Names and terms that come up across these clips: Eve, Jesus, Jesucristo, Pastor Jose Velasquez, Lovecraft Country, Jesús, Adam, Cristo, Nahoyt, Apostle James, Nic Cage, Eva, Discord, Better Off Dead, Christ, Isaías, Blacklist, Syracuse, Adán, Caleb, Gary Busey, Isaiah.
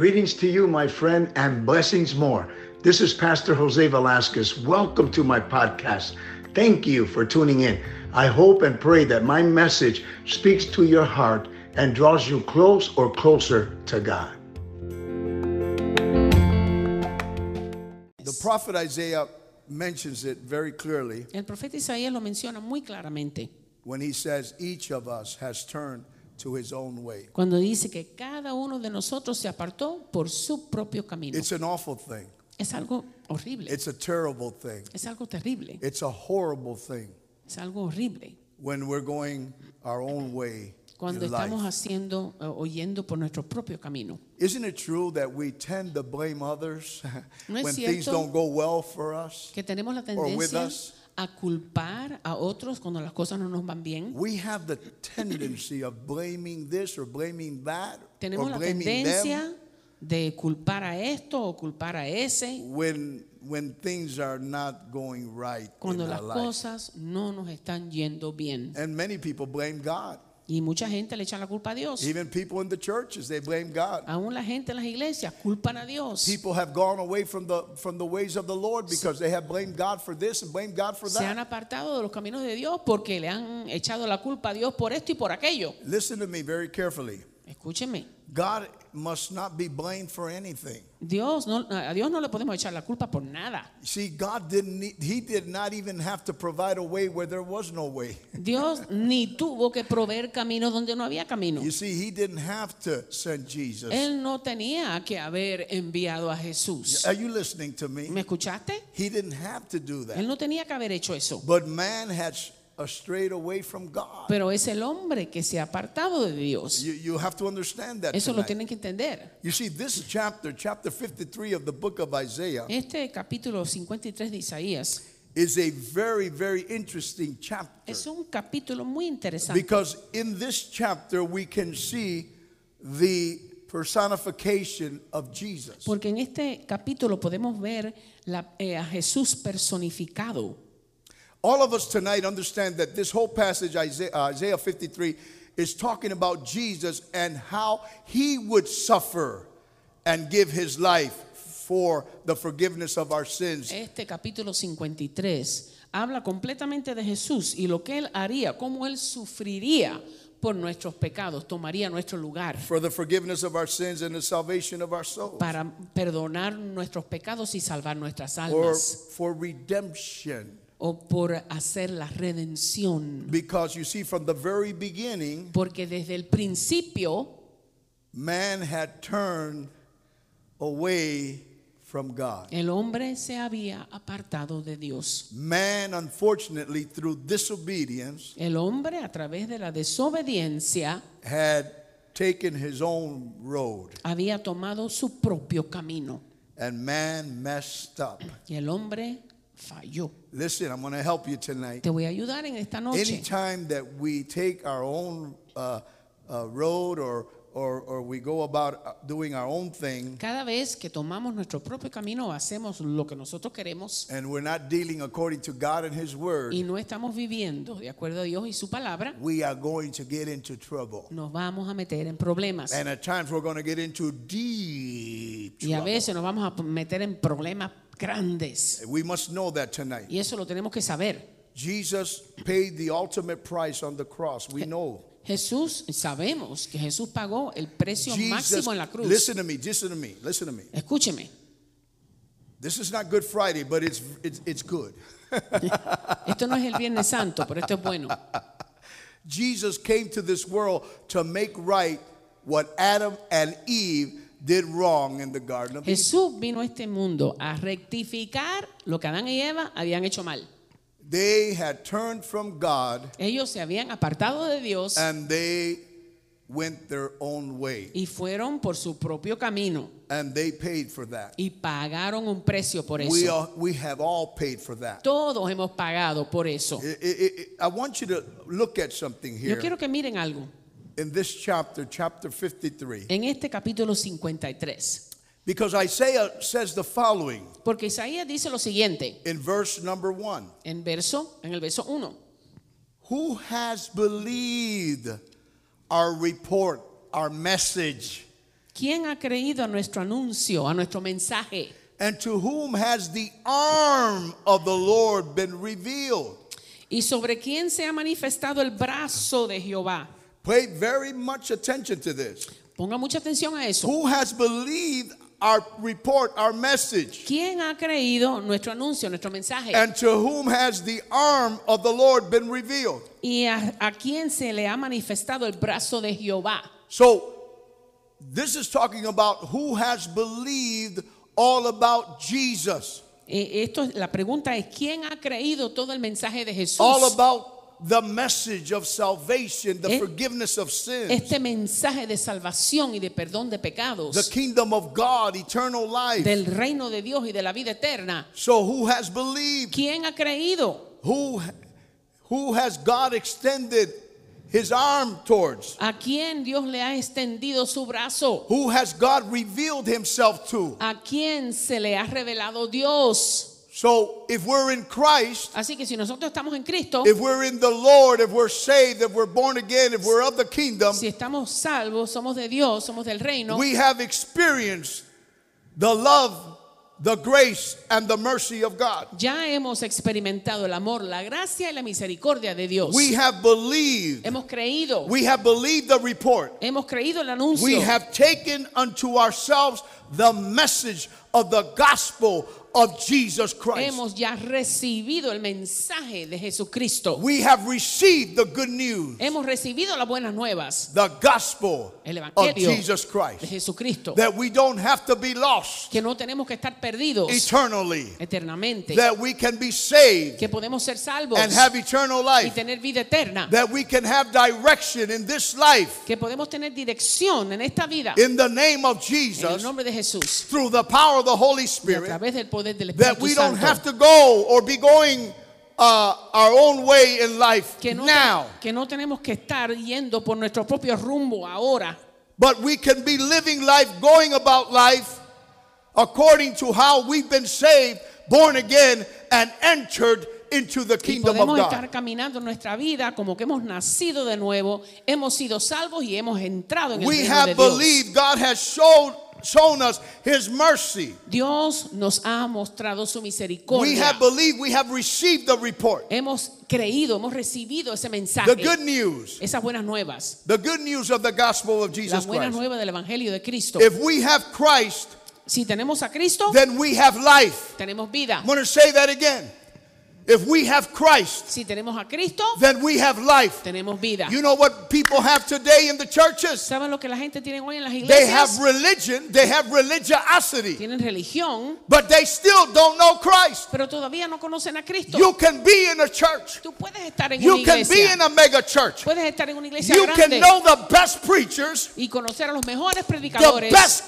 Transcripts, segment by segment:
Greetings to you, my friend, and blessings more. This is Pastor Jose Velasquez. Welcome to my podcast. Thank you for tuning in. I hope and pray that my message speaks to your heart and draws you close or closer to God. The prophet Isaiah mentions it very clearly. El profeta Isaías lo menciona muy claramente. When he says each of us has turned to his own way. Cuando dice que cada uno de nosotros se apartó por su propio camino. It's an awful thing. Es algo horrible. It's a terrible thing. Es algo terrible. It's a horrible thing. Es algo horrible. When we're going our own way. Cuando estamos haciendo o yendo por nuestro propio camino. Isn't it true that we tend to blame others when things don't go well for us? Que tenemos la tendencia or with us? A culpar a otros cuando las cosas no nos van bien. We have the tendency of blaming this or blaming that. Tenemos or blaming la tendencia them de culpar a esto o culpar a ese. When things are not going right cuando in las our cosas life. No nos están yendo bien. And many people blame God. Y mucha gente le echa la culpa a Dios. Even people in the churches, they blame God. Aún la gente en las iglesias culpan a Dios. People have gone away from the ways of the Lord because they have blamed God for this and blamed God for that. Se han apartado de los caminos de Dios porque le han echado la culpa a Dios por esto y por aquello. Listen to me very carefully. Escúcheme. God must not be blamed for anything. A Dios no le podemos echar la culpa por nada. See, He did not even have to provide a way where there was no way. Dios ni tuvo que proveer camino donde no había camino. You see, He didn't have to send Jesus. Él no tenía que haber enviado a Jesús. Are you listening to me? ¿Me escuchaste? He didn't have to do that. Él no tenía que haber hecho eso. But man had strayed away from God. Pero es el hombre que se ha apartado de Dios. You have to understand that. Eso tonight. Lo tienen que entender. You see, this chapter 53 of the book of Isaiah. Este capítulo 53 de Isaías is a very, very interesting chapter. Es un capítulo muy interesante. Because in this chapter we can see the personification of Jesus. Porque en este capítulo podemos ver a Jesús personificado. All of us tonight understand that this whole passage, Isaiah 53, is talking about Jesus and how he would suffer and give his life for the forgiveness of our sins. Este capítulo 53 habla completamente de Jesús y lo que él haría, cómo él sufriría por nuestros pecados, tomaría nuestro lugar. For the forgiveness of our sins and the salvation of our souls. Para perdonar nuestros pecados y salvar nuestras almas. For redemption. O por hacer la redención. Because you see, from the very beginning, porque desde el principio, man had turned away from God. El hombre se había apartado de Dios. Man, unfortunately, through disobedience, el hombre a través de la desobediencia, had taken his own road. Había tomado su propio camino. And man messed up. Y el hombre falló. Listen, I'm going to help you tonight. Te voy a ayudar en esta noche. Anytime that we take our own road or we go about doing our own thing. Cada vez que tomamos nuestro propio camino, hacemos lo que nosotros queremos. And we're not dealing according to God and His Word. Y no estamos viviendo de acuerdo a Dios y su palabra. We are going to get into trouble. Nos vamos a meter en problemas. And at times we're going to get into deep trouble. Y a veces nos vamos a meter en problemas grandes. We must know that tonight. Y eso lo tenemos que saber. Jesus paid the ultimate price on the cross. We know. Jesús, sabemos que Jesús pagó el precio máximo en la cruz. Listen to me. Escúcheme. This is not Good Friday, but it's good. Esto no es el Viernes Santo, pero esto es bueno. Jesus came to this world to make right what Adam and Eve did wrong in the Garden of Eden. Jesús vino a este mundo a rectificar lo que Adán y Eva habían hecho mal. They had turned from God. Ellos se habían apartado de Dios. And they went their own way. Y fueron por su propio camino. And they paid for that. Y pagaron un precio por eso. We have all paid for that. Todos hemos pagado por eso. I want you to look at something here. Yo quiero que miren algo. In this chapter 53. En este capítulo 53. Because Isaiah says the following. Porque Isaías dice lo siguiente. In verse number 1. En el verso 1. Who has believed our report, our message? ¿Quién ha creído a nuestro anuncio, a nuestro mensaje? And to whom has the arm of the Lord been revealed? ¿Y sobre quién se ha manifestado el brazo de Jehová? Pay very much attention to this. Ponga mucha atención a eso. Who has believed our report, our message? ¿Quién ha creído nuestro anuncio, nuestro mensaje? And to whom has the arm of the Lord been revealed? ¿Y a quién se le ha manifestado el brazo de Jehová? So this is talking about who has believed all about Jesus. Esto, la pregunta es, ¿quién ha creído todo el mensaje de Jesús? All about the message of salvation, the forgiveness of sins. Este mensaje de salvación y de perdón de pecados. The kingdom of God, eternal life. Del reino de Dios y de la vida eterna. So who has believed? ¿Quién ha creído? Who has God extended His arm towards? ¿A quién Dios le ha extendido su brazo? Who has God revealed Himself to? ¿A quién se le ha revelado Dios? So if we're in Christ, así que si nosotros estamos en Cristo, if we're in the Lord, if we're saved, if we're born again, if we're of the kingdom, si estamos salvos, somos de Dios, somos del reino, we have experienced the love, the grace and the mercy of God. Ya hemos experimentado el amor, la gracia y la misericordia de Dios. We have believed. Hemos creído. We have believed the report. Hemos creído el anuncio. We have taken unto ourselves the message of the gospel of Jesus Christ. Hemos ya recibido el mensaje de Jesucristo. We have received the good news. Hemos recibido las buenas nuevas. The gospel of Jesus Christ. De Jesucristo. That we don't have to be lost. Que no tenemos que estar perdidos. Eternally. Eternamente. That we can be saved. Que podemos ser salvos. And have eternal life. Y tener vida eterna. That we can have direction in this life. Que podemos tener dirección en esta vida. In the name of Jesus. En el nombre de Jesús. Through the power of the Holy Spirit. A través del poder del Espíritu Santo. That we don't have to go or be going our own way in life now. Que no tenemos que estar yendo por nuestro propio rumbo ahora. But we can be living life, going about life according to how we've been saved, born again, and entered into the kingdom of God. Podemos estar caminando nuestra vida como que hemos nacido de nuevo, hemos sido salvos y hemos entrado en el reino de Dios. We have believed. God has shown us His mercy. Dios nos ha mostrado su misericordia. We have believed, we have received the report. Hemos creído, hemos recibido ese mensaje. The good news. Esas buenas nuevas. The good news of the gospel of Jesus Christ. La buena nueva del evangelio de Cristo. If we have Christ, si tenemos a Cristo, then we have life. Tenemos vida. I'm going to say that again. If we have Christ, si tenemos a Cristo, then we have life. Tenemos vida. You know what people have today in the churches? ¿Saben lo que la gente tiene hoy en las iglesias? They have religion, they have religiosity. Tienen religión, but they still don't know Christ. Pero todavía no conocen a Cristo. You can be in a church. Tú puedes estar en una iglesia. You can be in a mega church. Puedes estar en una iglesia grande. You can know the best preachers. Y conocer a los mejores predicadores. The best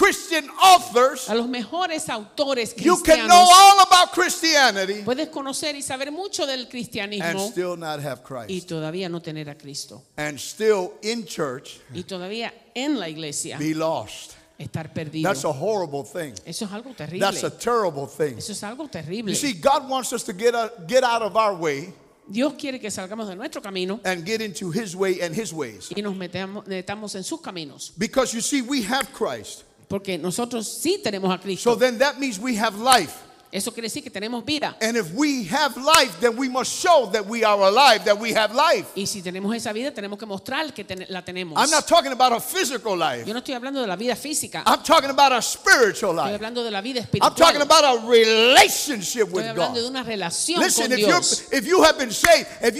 Christian authors. A los mejores autores cristianos. You can know all about Christianity. Puedes conocer y saber mucho del cristianismo. And still not have Christ. Y todavía no tener a Cristo. And still in church. Y todavía en la iglesia. Be lost. Estar perdido. That's a horrible thing. Eso es algo terrible. That's a terrible thing. Eso es algo terrible. You see, God wants us to get out of our way. Dios quiere que salgamos de nuestro camino and get into His way and His ways. Y nos metamos en sus caminos. Because you see, we have Christ. Porque nosotros sí tenemos a Cristo. So then that means we have life. Eso quiere decir que tenemos vida. And if we have life, then we must show that we are alive, that we have life. Y si tenemos esa vida, tenemos que mostrar que la tenemos. I'm not talking about a physical life. Yo no estoy hablando de la vida física. I'm talking about a spiritual life. Estoy hablando de la vida espiritual. I'm talking about a relationship with God. Estoy hablando de una relación con Dios. Listen, if you have been saved, if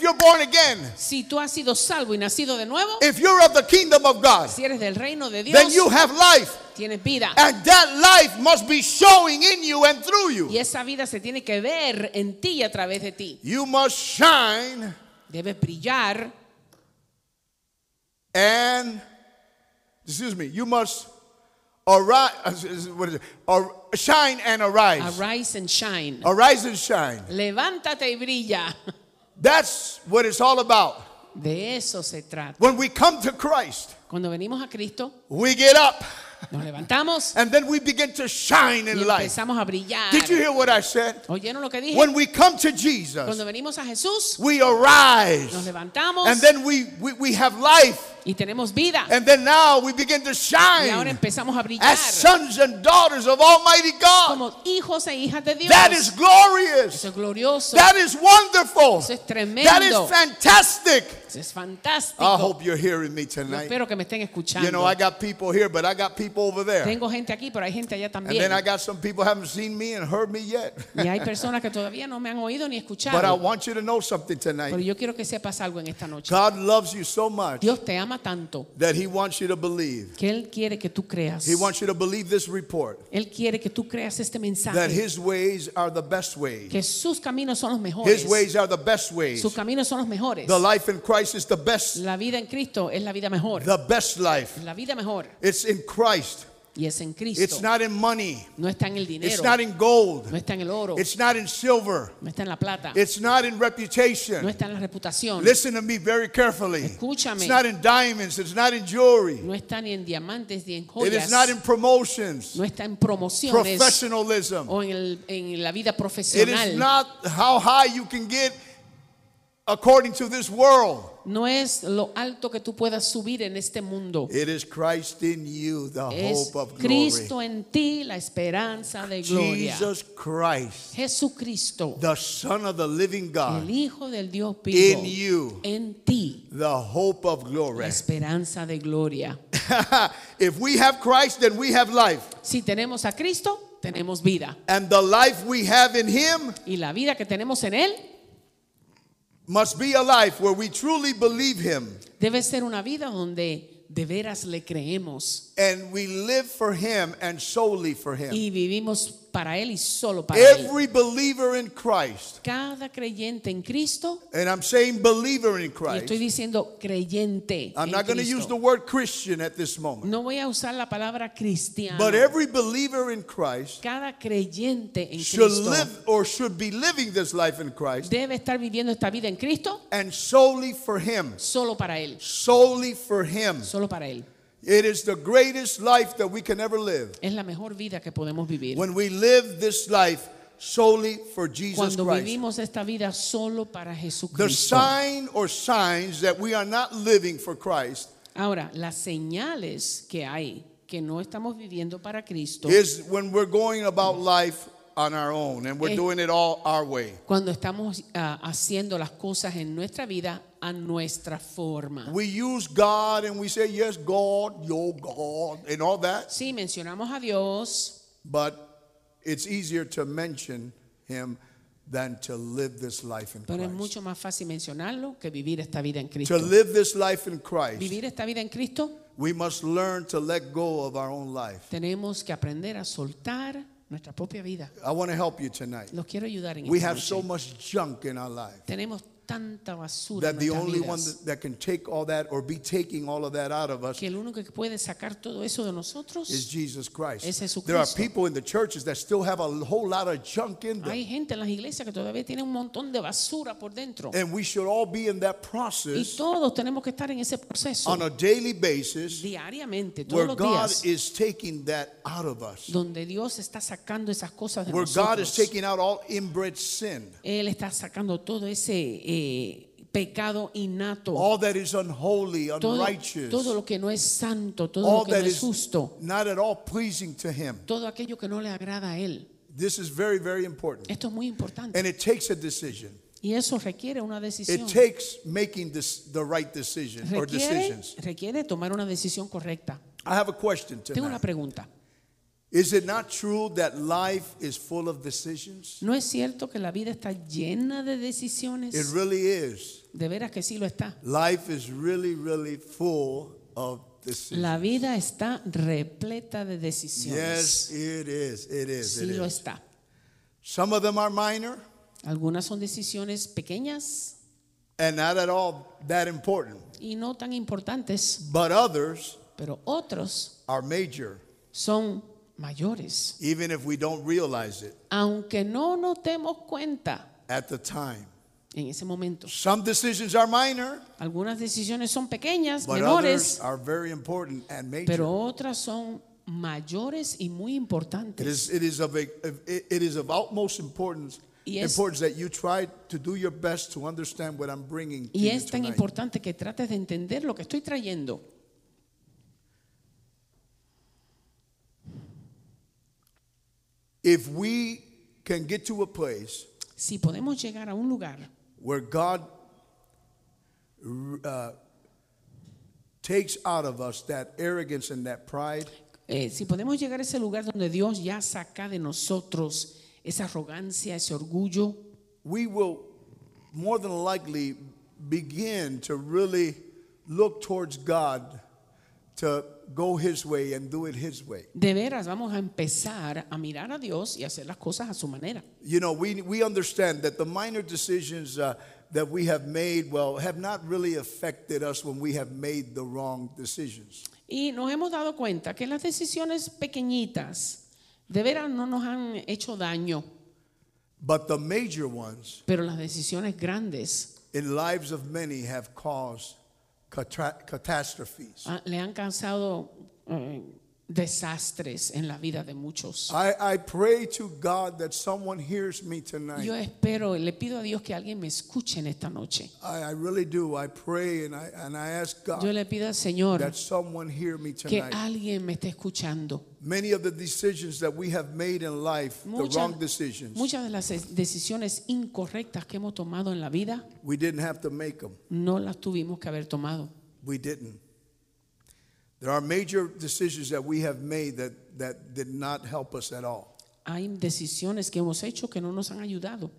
you're born again, si tú has sido salvo y nacido de nuevo, if you're of the kingdom of God, si eres del reino de Dios, then you have life. Tienes vida. And that life must be showing in you and through you. Y esa vida se tiene que ver en ti y a través de ti. You must shine. Debes brillar. And excuse me, you must arise. What is it? Shine and arise. Arise and shine. Arise and shine. Levántate y brilla. That's what it's all about. De eso se trata. When we come to Christ, cuando venimos a Cristo, we get up. Nos levantamos. And then we begin to shine in light. Empezamos a brillar. Did you hear what I said? ¿Oyeron lo que dije? When we come to Jesus, cuando venimos a Jesús, we arise. Nos levantamos. And then we have life. Y tenemos vida. And then now we begin to shine. Y ahora empezamos a brillar. As sons and daughters of Almighty God. Como hijos e hijas de Dios. That is glorious. Eso es glorioso. That is wonderful. Eso es tremendo. That is fantastic. Eso es fantástico. I hope you're hearing me tonight. Espero que me estén escuchando. You know, I got people here, but I got people over there. Tengo gente aquí, pero hay gente allá también. And then I got some people haven't seen me and heard me yet. Y hay personas que todavía no me han oído ni escuchado. But I want you to know something tonight. Pero yo quiero que sepas algo en esta noche. God loves you so much. Dios te ama tanto. That He wants you to believe. Que él quiere que tú creas. He wants you to believe this report. Él quiere que tú creas este mensaje. That His ways are the best ways. Que sus caminos son los mejores. His ways are the best ways. Sus caminos son los mejores. The life in Christ is the best. La vida en Cristo es la vida mejor. The best life. La vida mejor. It's in Christ. Y es en Cristo. It's not in money. No está en el dinero. It's not in gold. No está en el oro. It's not in silver. No está en la plata. It's not in reputation. No está en la reputación. Listen to me very carefully. Escúchame. It's not in diamonds. It's not in jewelry. No está ni en diamantes ni en joyas. It is not in promotions. No está en promociones. Professionalism. O en la vida profesional. It is not how high you can get according to this world. No es lo alto que tú puedas subir en este mundo. It is Christ in you, the es hope of glory. Cristo en ti, la esperanza de gloria. Jesus Christ, Jesucristo, the Son of the Living God, el Hijo del Dios vivo, in you, en ti, the hope of glory, la esperanza de gloria. If we have Christ, then we have life. Si tenemos a Cristo, tenemos vida. And the life we have in Him, y la vida que tenemos en él, must be a life where we truly believe Him. Debe ser una vida donde de veras le creemos. And we live for Him and solely for Him. Y vivimos para él y solo para él. Every believer in Christ. Cada creyente en Cristo. And I'm saying believer in Christ. Y estoy diciendo creyente. I'm not going to use the word Christian at this moment. No voy a usar la palabra cristiano. But every believer in Christ. Cada creyente en Cristo. Should live or should be living this life in Christ. Debe estar viviendo esta vida en Cristo. And solely for Him. Solo para él. Solely for Him. Solo para él. It is the greatest life that we can ever live. Es la mejor vida que podemos vivir. When we live this life solely for Jesus Christ. Cuando vivimos esta vida solo para Jesucristo. The sign or signs that we are not living for Christ. Ahora, las señales que hay que no estamos viviendo para Cristo. Is when we're going about life on our own and we're doing it all our way. Cuando estamos haciendo las cosas en nuestra vida a nuestra forma. We use God and we say yes, God, your God, and all that. Sí, mencionamos a Dios. But it's easier to mention Him than to live this life in Christ. Pero es mucho más fácil mencionarlo que vivir esta vida en Cristo. To live this life in Christ. Vivir esta vida en Cristo. We must learn to let go of our own life. Tenemos que aprender a soltar nuestra propia vida. I want to help you tonight. Los quiero ayudar en We have noche. So much junk in our life. Tenemos tanta basura en nuestras vidas. That the only one that can take all that or be taking all of that out of us. Que el único que puede sacar todo eso de nosotros is Jesus Christ. Es Jesucristo. There are people in the churches that still have a whole lot of junk in them. Hay gente en las iglesias que todavía tiene un montón de basura por dentro. And we should all be in that process. Y todos tenemos que estar en ese proceso. On a daily basis. Diariamente, todos los días. Where God is taking that out of us. Donde Dios está sacando esas cosas de nosotros. Where God is taking out all inbred sin. Él está sacando todo ese pecado innato. All that is unholy, unrighteous. Todo lo que no es santo, todo lo que no es justo. Not at all pleasing to Him. Todo aquello que no le agrada a él. This is very, very important. Esto es muy importante. And it takes a decision. Y eso requiere una decisión. It takes making the right decision or decisions. Requiere tomar una decisión correcta. I have a question tonight. Tengo una pregunta. Is it not true that life is full of decisions? ¿No es cierto que la vida está llena de decisiones? It really is. De veras que sí lo está. Life is really, really full of decisions. La vida está repleta de decisiones. Yes, it is. It is. Sí lo está. Some of them are minor. Algunas son decisiones pequeñas. And not at all that important. Y no tan importantes. But others. Pero otros. Are major. Son mayores. Even if we don't realize it. Aunque no nos demos cuenta. At the time. En ese momento. Some decisions are minor. Algunas decisiones son pequeñas, but menores. Others are very important and major. Pero otras son mayores y muy importantes. It is of utmost importance Y es tan importante que trates de entender lo que estoy trayendo. If we can get to a place, si podemos llegar a un lugar where God takes out of us that arrogance and that pride, si podemos llegar a ese lugar donde Dios ya saca de nosotros esa arrogancia, ese orgullo, we will more than likely begin to really look towards God to go His way and do it His way. De veras vamos a empezar a mirar a Dios y hacer las cosas a su manera. You know, we understand that the minor decisions that we have made, well, have not really affected us when we have made the wrong decisions. Y nos hemos dado cuenta que las decisiones pequeñitas de veras no nos han hecho daño. But the major ones, pero las decisiones grandes, in lives of many have caused catastrophes. Le han causado desastres en la vida de muchos. I pray to God that someone hears me tonight. Yo espero, le pido a Dios que alguien me escuche en esta noche. I really do. I pray and I ask God. Yo le pido al Señor that someone hear me tonight. Que alguien me esté escuchando. Many of the decisions that we have made in life, the wrong decisions. Muchas de las decisiones incorrectas que hemos tomado en la vida. We didn't have to make them. No las tuvimos que haber tomado. We didn't. There are major decisions that we have made that did not help us at all. Hay decisiones que hemos hecho que no nos han ayudado.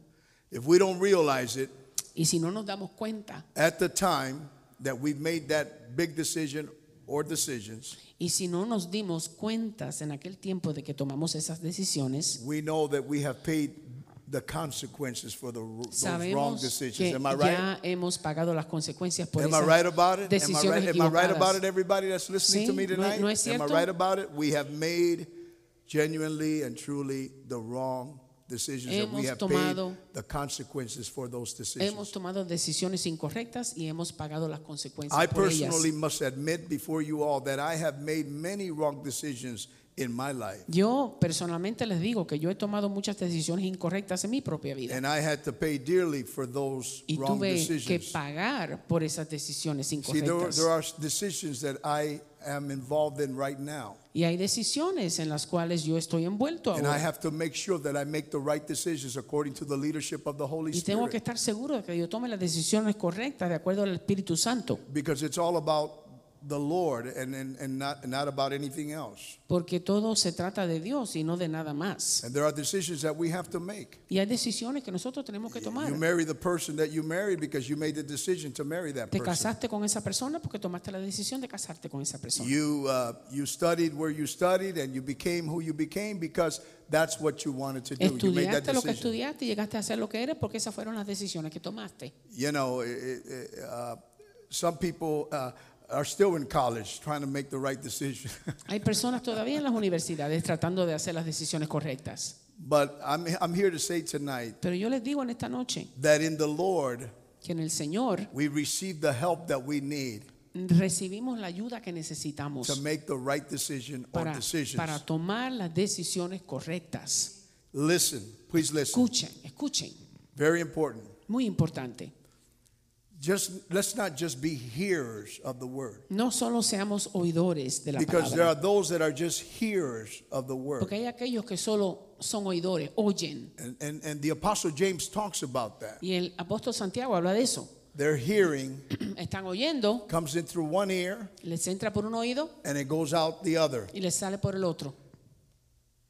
If we don't realize it, y si no nos damos cuenta, at the time that we've made that big decision or decisions, y si no nos dimos cuentas en aquel tiempo de que tomamos esas decisiones, we know that we have paid the consequences for those wrong decisions. Am I right? Ya hemos pagado las consecuencias por esas decisiones. Am I right about it, everybody that's listening to me tonight? ¿No es am I right about it? We have made genuinely and truly the wrong decisions and we have paid the consequences for those decisions. Hemos tomado decisiones incorrectas y hemos pagado las consecuencias por ellas. I personally must admit before you all that I have made many wrong decisions in my life. Yo personalmente les digo que yo he tomado muchas decisiones incorrectas en mi propia vida. And I had to pay dearly for those wrong decisions. Y tuve que pagar por esas decisiones incorrectas. See, there are decisions that I am involved in right now. Y hay decisiones en las cuales yo estoy envuelto ahora. And I have to make sure that I make the right decisions according to the leadership of the Holy Spirit. Y tengo que estar seguro de que yo tome las decisiones correctas de acuerdo al Espíritu Santo. Because it's all about the Lord and not about anything else. Porque todo se trata de Dios y no de nada más. And there are decisions that we have to make. Y hay decisiones que nosotros tenemos que tomar. You marry the person that you married because you made the decision to marry that person. Te casaste con esa persona porque tomaste la decisión de casarte con esa persona. You studied where you studied and you became who you became because that's what you wanted to do. You made that decision. Estudiaste lo que estudiaste y llegaste a ser lo que eres porque esas fueron las decisiones que tomaste. You know, some people are still in college trying to make the right decision. Hay personas todavía en las universidades tratando de hacer las decisiones correctas. But I'm here to say tonight. Pero yo les digo en esta noche. That in the Lord, que en el Señor, we receive the help that we need. Recibimos la ayuda que necesitamos. To make the right decision or decisions. Para tomar las decisiones correctas. Listen, please listen. Escuchen. Very important. Muy importante. Let's not just be hearers of the word. No solo seamos oidores de la palabra. Because there are those that are just hearers of the word. Porque hay aquellos que solo son oidores, oyen. And the Apostle James talks about that. Y el apóstol Santiago habla de eso. Their hearing están oyendo, comes in through one ear, les entra por un oído, and it goes out the other. Y les sale por el otro.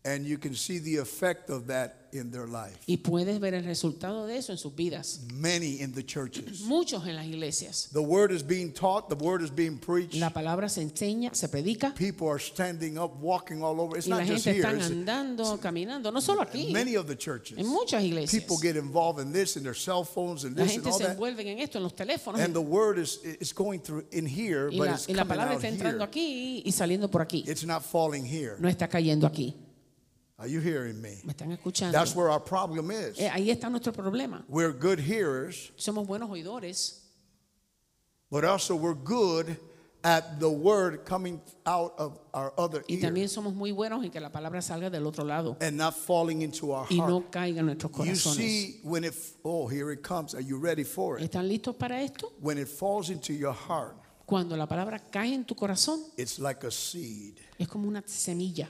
And you can see the effect of that in their life. Y puedes ver el resultado de eso en sus vidas. Many in the churches. Muchos en las iglesias. The word is being taught. The word is being preached. La palabra se enseña, se predica. People are standing up, walking all over. It's not just here. Y la gente está andando, caminando, no solo aquí. Many of the churches. En muchas iglesias. People get involved in this, in their cell phones, and this and all that. La gente se envuelve en esto, en los teléfonos. And the word is going through in here, but it's coming out here. Y la palabra está entrando aquí y saliendo por aquí. It's not falling here. No está cayendo aquí. Are you hearing me? ¿Me están escuchando? That's where our problem is. Ahí está nuestro problema. We're good hearers. Somos buenos oidores. But also we're good at the word coming out of our other ear. Y también somos muy buenos en que la palabra salga del otro lado. And not falling into our heart. Y no caiga en nuestros corazones. You see when it, oh, here it comes. Are you ready for it? ¿Están listos para esto? When it falls into your heart. Cuando la palabra cae en tu corazón. It's like a seed. Es como una semilla.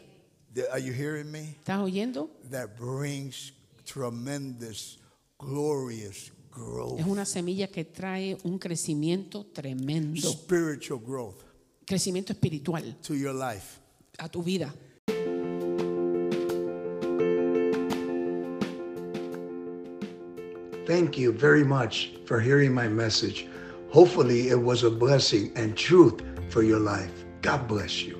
Are you hearing me? ¿Estás oyendo? That brings tremendous, glorious growth. Es una semilla que trae un crecimiento tremendo. Spiritual growth. Crecimiento espiritual. To your life. A tu vida. Thank you very much for hearing my message. Hopefully it was a blessing and truth for your life. God bless you.